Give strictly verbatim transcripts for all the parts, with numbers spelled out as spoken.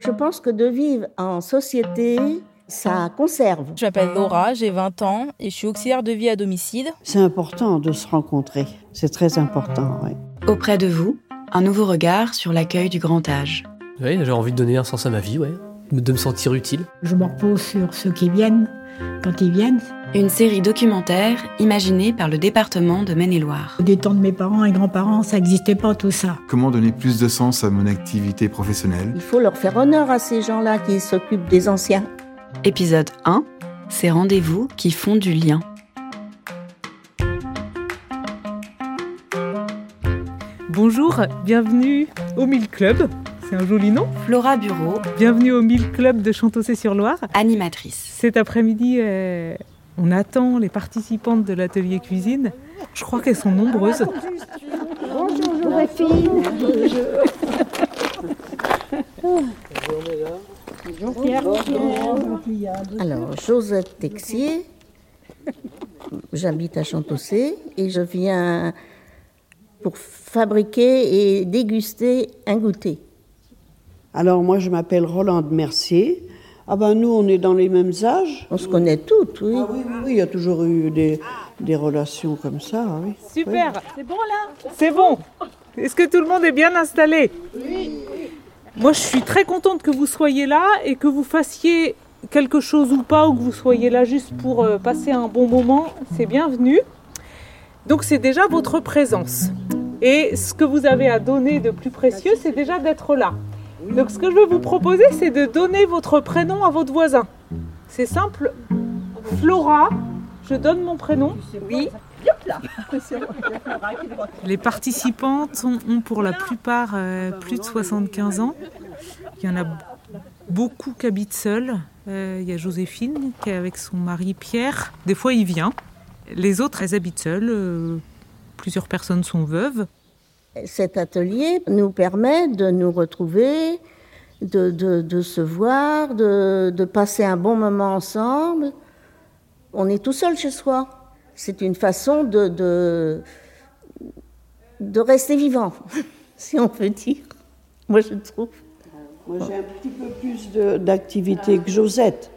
Je pense que de vivre en société, ça conserve. Je m'appelle Laura, j'ai vingt ans et je suis auxiliaire de vie à domicile. C'est important de se rencontrer, c'est très important. Ouais. Auprès de vous, un nouveau regard sur l'accueil du grand âge. Oui, j'ai envie de donner un sens à ma vie, ouais. De me sentir utile. Je me repose sur ceux qui viennent, quand ils viennent. Une série documentaire imaginée par le département de Maine-et-Loire. Des temps de mes parents et grands-parents, ça n'existait pas tout ça. Comment donner plus de sens à mon activité professionnelle ? Il faut leur faire honneur à ces gens-là qui s'occupent des anciens. Épisode un, ces rendez-vous qui font du lien. Bonjour, bienvenue au Mille Club. C'est un joli nom. Flora Bureau. Bienvenue au Mille Club de Champtocé-sur-Loire. Animatrice. Cet après-midi, euh, on attend les participantes de l'atelier cuisine. Je crois qu'elles sont nombreuses. Bonjour, Joséphine. Bonjour. Bonjour. Alors, Josette Texier. J'habite à Champtocé et je viens pour fabriquer et déguster un goûter. Alors, moi, je m'appelle Rolande Mercier. Ah ben, nous, on est dans les mêmes âges. On se connaît toutes, oui. Ah oui, oui, oui, il y a toujours eu des, des relations comme ça, oui. Super, oui. C'est bon, là ? C'est bon. Est-ce que tout le monde est bien installé ? Oui. Moi, je suis très contente que vous soyez là et que vous fassiez quelque chose ou pas, ou que vous soyez là juste pour euh, passer un bon moment. C'est bienvenu. Donc, c'est déjà votre présence. Et ce que vous avez à donner de plus précieux, c'est déjà d'être là. Donc ce que je veux vous proposer, c'est de donner votre prénom à votre voisin. C'est simple. Flora, je donne mon prénom. Oui. Les participantes ont pour la plupart euh, plus de soixante-quinze ans. Il y en a beaucoup qui habitent seuls. Euh, il y a Joséphine qui est avec son mari Pierre. Des fois, il vient. Les autres, elles habitent seules. Euh, plusieurs personnes sont veuves. Cet atelier nous permet de nous retrouver, de, de, de se voir, de, de passer un bon moment ensemble. On est tout seul chez soi. C'est une façon de, de, de rester vivant, si on peut dire. Moi, je trouve. Moi, j'ai un petit peu plus de, d'activité que Josette.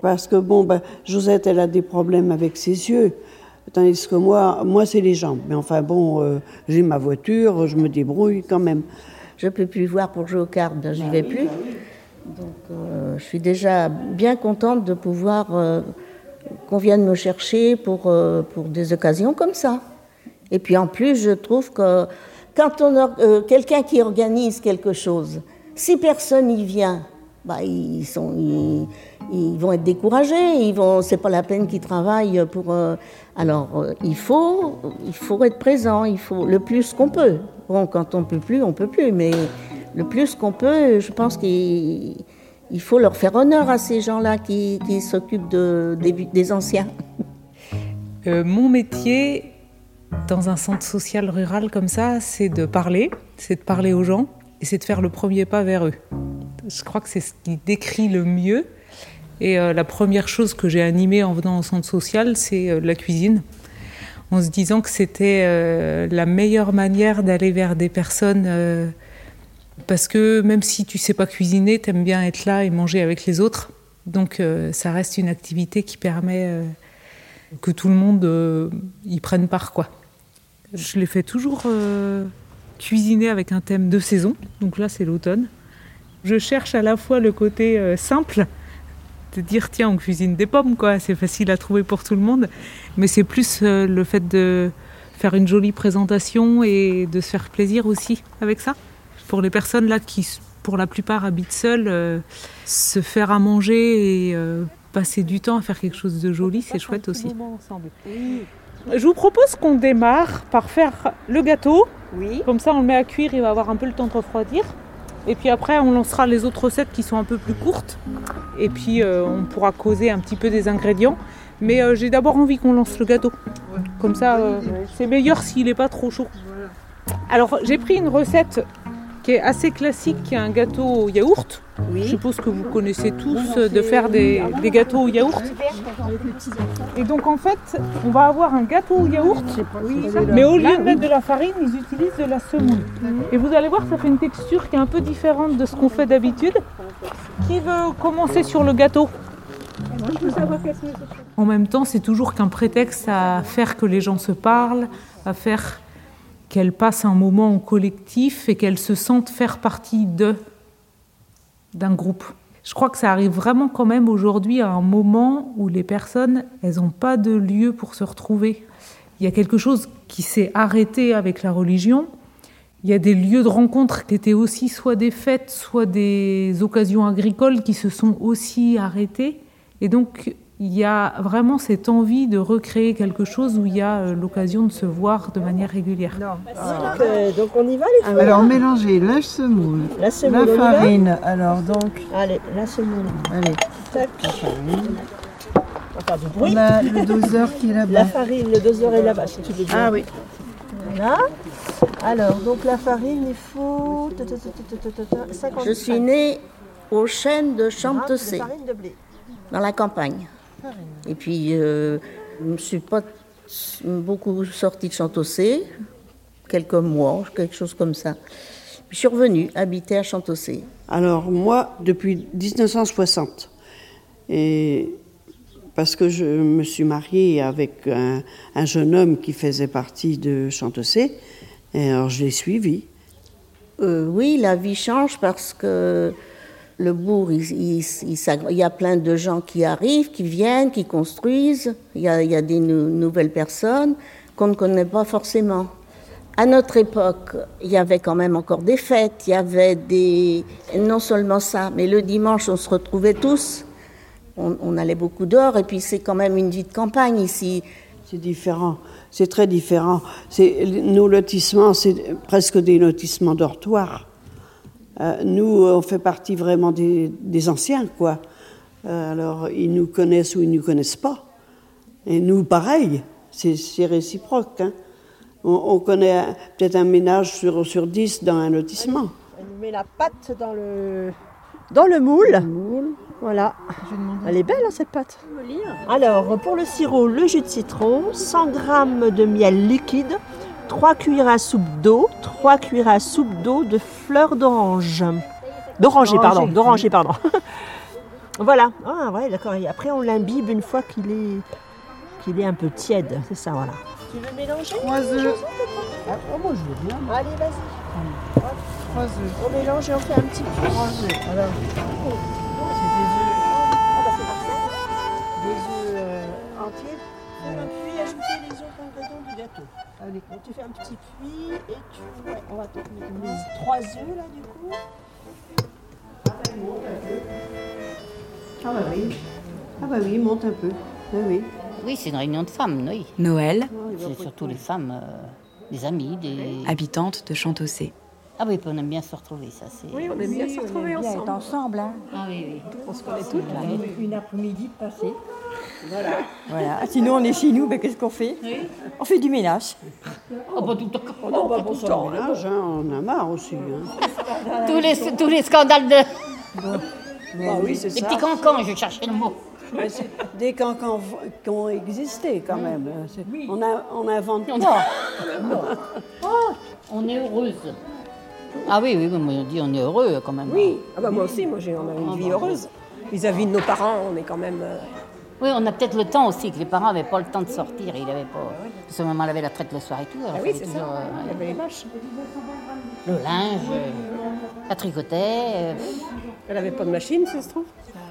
Parce que, bon, ben, Josette, elle a des problèmes avec ses yeux. Tandis que moi, moi c'est les jambes. Mais enfin bon, euh, j'ai ma voiture, je me débrouille quand même. Je ne peux plus voir pour jouer aux cartes, j'y ah vais oui, plus. Ah oui. Donc euh, je suis déjà bien contente de pouvoir euh, qu'on vienne me chercher pour, euh, pour des occasions comme ça. Et puis en plus, je trouve que quand on a euh, quelqu'un qui organise quelque chose, si personne y vient, bah, ils sont... Ils, Ils vont être découragés, ils vont, c'est pas la peine qu'ils travaillent pour... Euh, alors, euh, il, faut, il faut être présent, il faut le plus qu'on peut. Bon, quand on peut plus, on peut plus, mais le plus qu'on peut, je pense qu'il il faut leur faire honneur à ces gens-là qui, qui s'occupent de, des, des anciens. Euh, mon métier, dans un centre social rural comme ça, c'est de parler, c'est de parler aux gens, et c'est de faire le premier pas vers eux. Je crois que c'est ce qui décrit le mieux. Et euh, la première chose que j'ai animée en venant au centre social, c'est euh, la cuisine, en se disant que c'était euh, la meilleure manière d'aller vers des personnes, euh, parce que même si tu ne sais pas cuisiner, tu aimes bien être là et manger avec les autres. Donc euh, ça reste une activité qui permet euh, que tout le monde euh, y prenne part, quoi. Je les fais toujours euh, cuisiner avec un thème de saison, donc là c'est l'automne. Je cherche à la fois le côté euh, simple, de dire tiens on cuisine des pommes quoi, c'est facile à trouver pour tout le monde, mais c'est plus euh, le fait de faire une jolie présentation et de se faire plaisir aussi avec ça. Pour les personnes là qui pour la plupart habitent seules, euh, se faire à manger et euh, passer du temps à faire quelque chose de joli, c'est chouette aussi. Je vous propose qu'on démarre par faire le gâteau, oui. Comme ça on le met à cuire, il va avoir un peu le temps de refroidir. Et puis après, on lancera les autres recettes qui sont un peu plus courtes. Et puis, euh, on pourra causer un petit peu des ingrédients. Mais euh, j'ai d'abord envie qu'on lance le gâteau. Comme ça, euh, c'est meilleur s'il n'est pas trop chaud. Alors, j'ai pris une recette qui est assez classique, qui est un gâteau au yaourt. Oui. Je suppose que vous connaissez tous de faire des, des gâteaux au yaourt. Et donc en fait, on va avoir un gâteau au yaourt, oui, mais au lieu de mettre de la farine, ils utilisent de la semoule. Et vous allez voir, ça fait une texture qui est un peu différente de ce qu'on fait d'habitude. Qui veut commencer sur le gâteau ? En même temps, c'est toujours qu'un prétexte à faire que les gens se parlent, à faire qu'elles passent un moment en collectif et qu'elles se sentent faire partie de, d'un groupe. Je crois que ça arrive vraiment quand même aujourd'hui à un moment où les personnes, elles n'ont pas de lieu pour se retrouver. Il y a quelque chose qui s'est arrêté avec la religion. Il y a des lieux de rencontre qui étaient aussi soit des fêtes, soit des occasions agricoles qui se sont aussi arrêtées. Et donc, il y a vraiment cette envie de recréer quelque chose où il y a l'occasion de se voir de manière régulière. Non. Ah. Donc, euh, donc, on y va, les filles. Alors, mélangez la semoule, la, semoule, la farine. Alors, donc... Allez, la semoule. Allez. Tac. La farine. Enfin, du bruit. On a le doseur qui est là-bas. La farine, le doseur est là-bas, si tu veux dire. Ah oui. Voilà. Alors, donc, la farine, il faut... cinquante-cinq. Je suis née au chêne de Champtocé. Ah, de farine de blé. Dans la campagne. Et puis, euh, je ne suis pas beaucoup sortie de Champtocé, quelques mois, quelque chose comme ça. Puis je suis revenue habiter à Champtocé. Alors, moi, depuis dix-neuf cent soixante, et parce que je me suis mariée avec un, un jeune homme qui faisait partie de Champtocé, et alors je l'ai suivi. Euh, oui, la vie change parce que... Le bourg, il, il, il, il y a plein de gens qui arrivent, qui viennent, qui construisent. Il y a, il y a des nou, nouvelles personnes qu'on ne connaît pas forcément. À notre époque, il y avait quand même encore des fêtes. Il y avait des... Non seulement ça, mais le dimanche, on se retrouvait tous. On, on allait beaucoup dehors. Et puis, c'est quand même une vie de campagne ici. C'est différent. C'est très différent. C'est, nos lotissements, c'est presque des lotissements dortoirs. Euh, nous, on fait partie vraiment des, des anciens, quoi. Euh, alors, ils nous connaissent ou ils ne nous connaissent pas. Et nous, pareil, c'est, c'est réciproque. Hein. On, on connaît un, peut-être un ménage sur, sur dix dans un lotissement. Elle nous met la pâte dans le, dans le moule. Le moule. Voilà. Elle est belle, hein, cette pâte. Alors, pour le sirop, le jus de citron, cent grammes de miel liquide, trois cuillères à soupe d'eau, trois cuillères à soupe d'eau de fleur d'orange. D'oranger, pardon. D'oranger, pardon. Voilà. Ah ouais, d'accord. Et après, on l'imbibe une fois qu'il est, qu'il est un peu tiède. C'est ça, voilà. Tu veux mélanger ? Trois œufs. Ah, moi, je veux bien. Allez, vas-y. Trois œufs. On mélange et on fait un petit peu. Trois œufs. Voilà. C'est des œufs. Ah, bah, c'est parfait. Des œufs euh, entiers. Puis ajouter les œufs dedans du gâteau. Allez, tu fais un petit puits et tu... Ouais, on va te mettre les trois œufs là, du coup. Ah bah oui, ah bah oui, monte un peu. Oui, oui. Oui, c'est une réunion de femmes, oui. Noël. C'est surtout les femmes, euh, des amies, des... Habitantes de Champtocé. Ah oui, on aime bien se retrouver, ça c'est... Oui, on aime bien oui, se retrouver ensemble. On est ensemble, hein. Ah oui, oui. On se connaît toutes, là. Une après-midi passée. Voilà. Voilà. Sinon, on est chez nous, ben, qu'est-ce qu'on fait ? Oui. On fait du ménage. Oh, pas tout le temps. Oh, non, pas tout le temps. Ménage, hein, on a marre aussi. Hein. tous, les, tous les scandales de... Bon. Mais bah, oui, c'est les ça. Des petits cancans, je cherchais le mot. Mais c'est des cancans qui ont existé, quand même. Oui. On, a, on invente on pas. Oh, on est heureuse. Ah oui, oui, moi on dit on est heureux, quand même. Oui, ah, bah, moi aussi, moi, j'ai, on a une ah, vie bah, heureuse. Vis-à-vis de nos parents, on est quand même... Euh... Oui, on a peut-être le temps aussi, que les parents n'avaient pas le temps de sortir. Ils n'avaient pas... Parce que maman avait la traite le soir et tout. Ah oui, c'est toujours, ça. Euh, il y avait les vaches. Le linge, euh, la tricotait. Euh... Elle n'avait pas de machine, ça se trouve.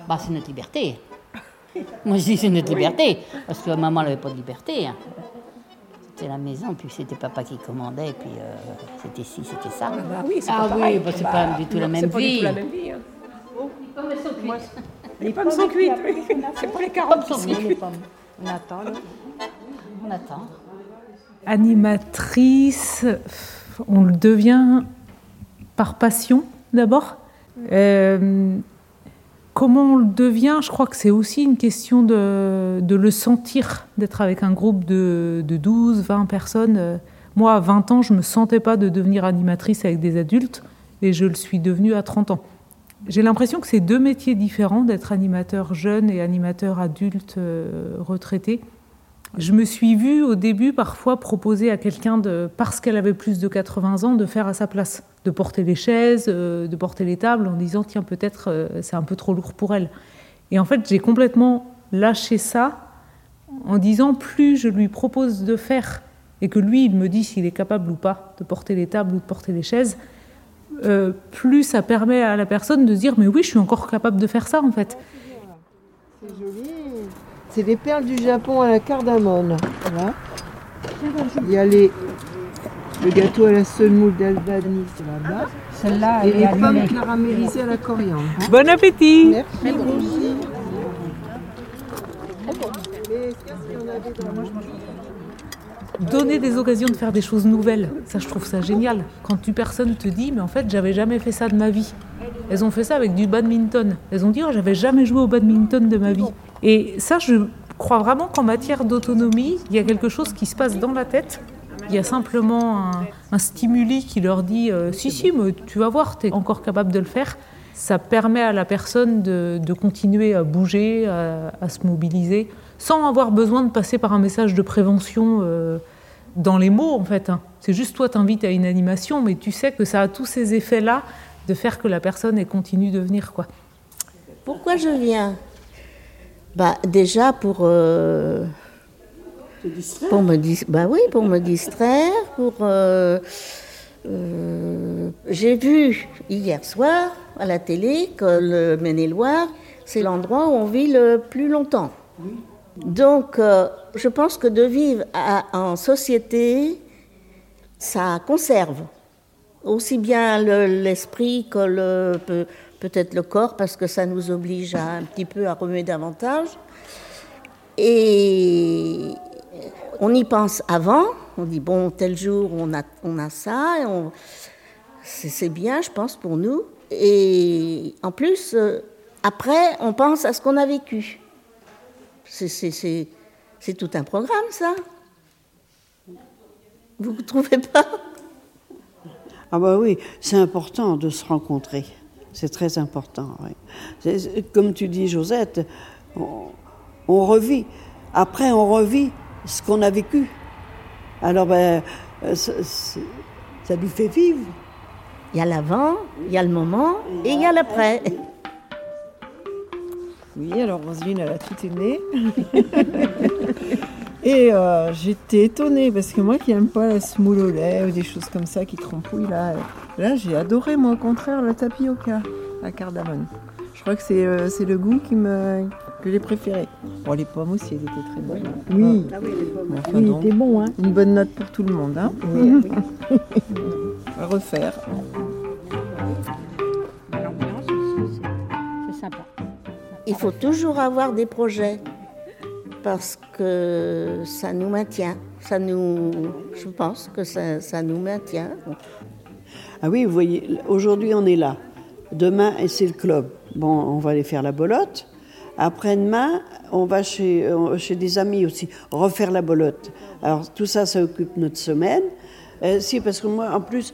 Bah, c'est notre liberté. Moi, je dis c'est notre oui. liberté. Parce que maman n'avait pas de liberté. Hein. C'était la maison, puis c'était papa qui commandait, puis euh, c'était ci, c'était ça. Ah, bah, oui, c'est ah, pas oui, bah, c'est bah, pas du tout non, la même c'est vie. C'est pas du tout la même vie. Hein. Oh. Comme elles sont cuites. Les pommes sont cuites, oui. C'est pas les carottes qui sont cuites. On attend, là. On attend. Animatrice, on le devient par passion, d'abord. Euh, comment on le devient ? Je crois que c'est aussi une question de, de le sentir, d'être avec un groupe de, de douze, vingt personnes. Moi, à vingt ans, je ne me sentais pas de devenir animatrice avec des adultes. et je le suis devenue à trente ans. J'ai l'impression que c'est deux métiers différents, d'être animateur jeune et animateur adulte euh, retraité. Je me suis vue au début parfois proposer à quelqu'un, de, parce qu'elle avait plus de quatre-vingts ans, de faire à sa place, de porter les chaises, euh, de porter les tables, en disant « tiens, peut-être euh, c'est un peu trop lourd pour elle ». Et en fait, j'ai complètement lâché ça en disant « plus je lui propose de faire ». Et que lui, il me dit s'il est capable ou pas de porter les tables ou de porter les chaises, euh, plus ça permet à la personne de se dire « mais oui, je suis encore capable de faire ça, en fait ». C'est joli. C'est les perles du Japon à la cardamone. Voilà. Il y a les, le gâteau à la semoule d'Albanie, c'est là-bas. Celle-là, et les pommes caramélisées à la coriandre. Bon appétit. Merci. Merci. Donner des occasions de faire des choses nouvelles, ça je trouve ça génial. Quand une personne te dit, mais en fait j'avais jamais fait ça de ma vie. Elles ont fait ça avec du badminton. Elles ont dit, oh, j'avais jamais joué au badminton de ma vie. Et ça, je crois vraiment qu'en matière d'autonomie, il y a quelque chose qui se passe dans la tête. Il y a simplement un, un stimuli qui leur dit, euh, si, si, mais tu vas voir, tu es encore capable de le faire. Ça permet à la personne de, de continuer à bouger, à, à se mobiliser, sans avoir besoin de passer par un message de prévention euh, dans les mots, en fait. Hein. C'est juste toi, t'invites à une animation, mais tu sais que ça a tous ces effets-là de faire que la personne elle, continue de venir, quoi. Pourquoi je viens ? Bah, déjà pour, euh, pour, me, dis- bah oui, pour me distraire, pour... Euh, Euh, j'ai vu hier soir à la télé que le Maine-et-Loire, c'est l'endroit où on vit le plus longtemps. Donc, euh, je pense que de vivre à, en société, ça conserve aussi bien le, l'esprit que le, peut, peut-être le corps, parce que ça nous oblige à, un petit peu à remuer davantage. Et on y pense avant. On dit, bon, tel jour, on a, on a ça, et on... c'est, c'est bien, je pense, pour nous. Et en plus, euh, après, on pense à ce qu'on a vécu. C'est, c'est, c'est, c'est tout un programme, ça. Vous ne trouvez pas ? Ah bah oui, c'est important de se rencontrer. C'est très important, oui. C'est, c'est, comme tu dis, Josette, on, on revit. Après, on revit ce qu'on a vécu. Alors, ben, ça, ça nous fait vivre. Il y a l'avant, il y a le moment et il y a l'après. Oui, alors Roselyne, elle a tout aimé. Et euh, j'étais étonnée parce que moi qui n'aime pas la semoule au lait ou des choses comme ça qui crampouillent, là, là j'ai adoré, moi au contraire, le tapioca à cardamone. Je crois que c'est, euh, c'est le goût qui me... que j'ai préféré. Bon, les pommes aussi, elles étaient très bonnes. Oui, ah, oui, les pommes. Enfin, oui, donc, c'était bon. Hein. Une bonne note pour tout le monde. Hein. Oui, oui. À refaire. C'est sympa. Il faut toujours avoir des projets parce que ça nous maintient. Ça nous, je pense que ça, ça nous maintient. Ah oui, vous voyez, aujourd'hui on est là. Demain, c'est le club. Bon, on va aller faire la belote. Après-demain, on va chez, chez des amis aussi, refaire la belote. Alors, tout ça, ça occupe notre semaine. Euh, si, parce que moi, en plus,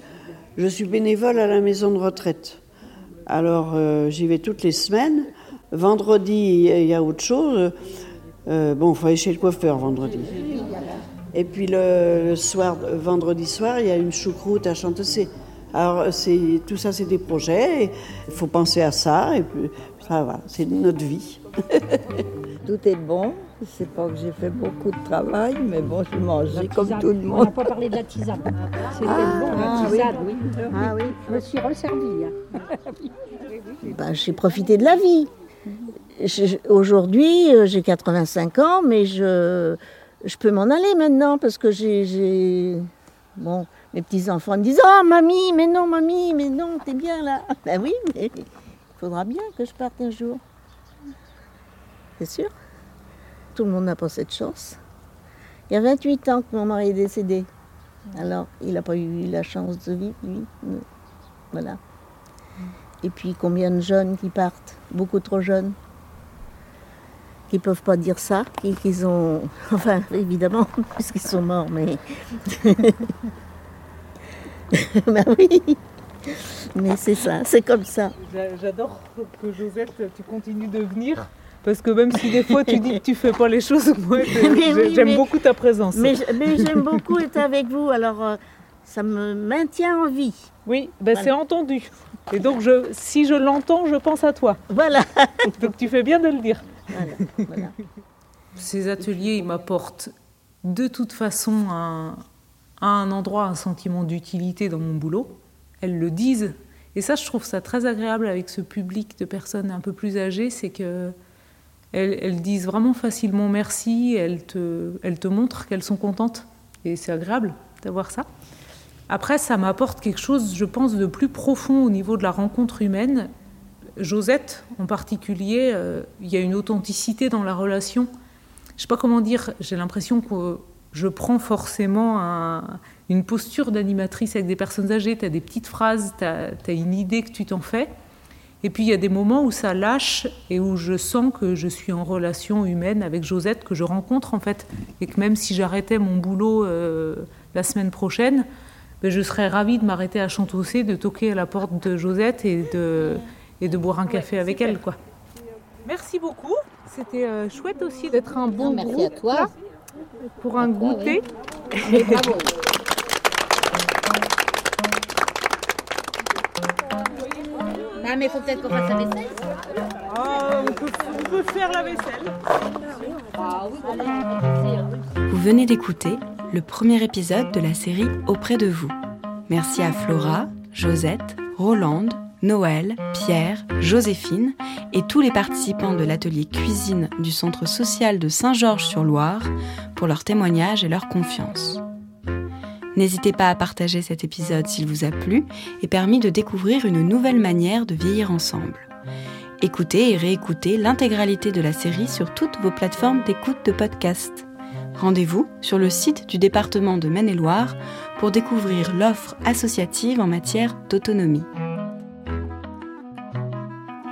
je suis bénévole à la maison de retraite. Alors, euh, j'y vais toutes les semaines. Vendredi, il y a autre chose. Euh, bon, il faut aller chez le coiffeur vendredi. Et puis, le, le soir, vendredi soir, il y a une choucroute à Champtocé. Alors, c'est, tout ça, c'est des projets, il faut penser à ça, et puis, ça va, c'est notre vie. Tout est bon, c'est pas que j'ai fait beaucoup de travail, mais bon, je mangeais comme tout le monde. On n'a pas parlé de la tisane. C'était ah, bon, ah, la tisane, oui. Oui. Ah, oui. Je me suis resservie. Hein. Bah, j'ai profité de la vie. Je, aujourd'hui, j'ai quatre-vingt-cinq ans, mais je, je peux m'en aller maintenant, parce que j'ai... j'ai... Bon, mes petits-enfants me disent « Oh, mamie, mais non, mamie, mais non, t'es bien là !» Ben oui, mais il faudra bien que je parte un jour. C'est sûr. Tout le monde n'a pas cette chance. Il y a vingt-huit ans que mon mari est décédé. Alors, il n'a pas eu la chance de vivre, lui. Voilà. Et puis, combien de jeunes qui partent, beaucoup trop jeunes, qui ne peuvent pas dire ça, qui, qu'ils ont... Enfin, évidemment, puisqu'ils sont morts, mais... Ben oui. mais c'est ça, c'est comme ça. J'adore que Josette, tu continues de venir, parce que même si des fois tu dis que tu ne fais pas les choses, moi oui, j'aime mais, beaucoup ta présence. Mais, mais j'aime beaucoup être avec vous, alors ça me maintient en vie. Oui, ben voilà. C'est entendu. Et donc je, si je l'entends, je pense à toi. Voilà. Donc tu fais bien de le dire. Voilà, voilà. Ces ateliers, ils m'apportent de toute façon un, un endroit, un sentiment d'utilité dans mon boulot. Elles le disent. Et ça, je trouve ça très agréable avec ce public de personnes un peu plus âgées, c'est qu'elles elles disent vraiment facilement merci, elles te, elles te montrent qu'elles sont contentes. Et c'est agréable d'avoir ça. Après, ça m'apporte quelque chose, je pense, de plus profond au niveau de la rencontre humaine. Josette, en particulier, euh, il y a une authenticité dans la relation. Je ne sais pas comment dire, j'ai l'impression que je prends forcément un, une posture d'animatrice avec des personnes âgées. Tu as des petites phrases, tu as une idée que tu t'en fais. Et puis, il y a des moments où ça lâche et où je sens que je suis en relation humaine avec Josette, que je rencontre, en fait. Et que même si j'arrêtais mon boulot euh, la semaine prochaine, ben, je serais ravie de m'arrêter à Champtocé, de toquer à la porte de Josette et de... et de boire un café ouais, avec super. Elle, quoi. Merci beaucoup. C'était euh, chouette aussi d'être un bon non, merci groupe. Merci à toi. Là, pour un toi, goûter. Oui. Bravo. Non, mais il faut peut-être qu'on fasse la vaisselle. Oh, on, peut, on peut faire la vaisselle. Ah, oui, allez. Vous venez d'écouter le premier épisode de la série Auprès de vous. Merci à Flora, Josette, Rolande, Noël, Pierre, Joséphine et tous les participants de l'atelier cuisine du centre social de Saint-Georges-sur-Loire pour leur témoignage et leur confiance. N'hésitez pas à partager cet épisode s'il vous a plu et permis de découvrir une nouvelle manière de vieillir ensemble. Écoutez et réécoutez l'intégralité de la série sur toutes vos plateformes d'écoute de podcasts. Rendez-vous sur le site du département de Maine-et-Loire pour découvrir l'offre associative en matière d'autonomie.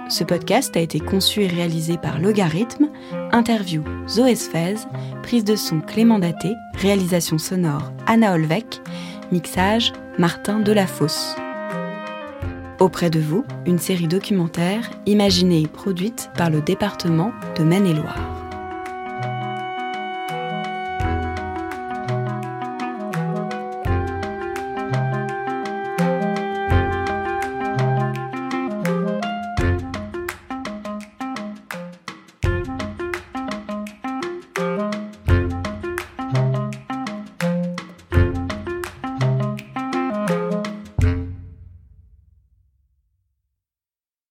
Ce podcast a été conçu et réalisé par Logarythm, interview Zoé Sfez, prise de son Clément Daté, réalisation sonore Anna Olveck, mixage Martin Delafosse. Auprès de vous, une série documentaire imaginée et produite par le département de Maine-et-Loire.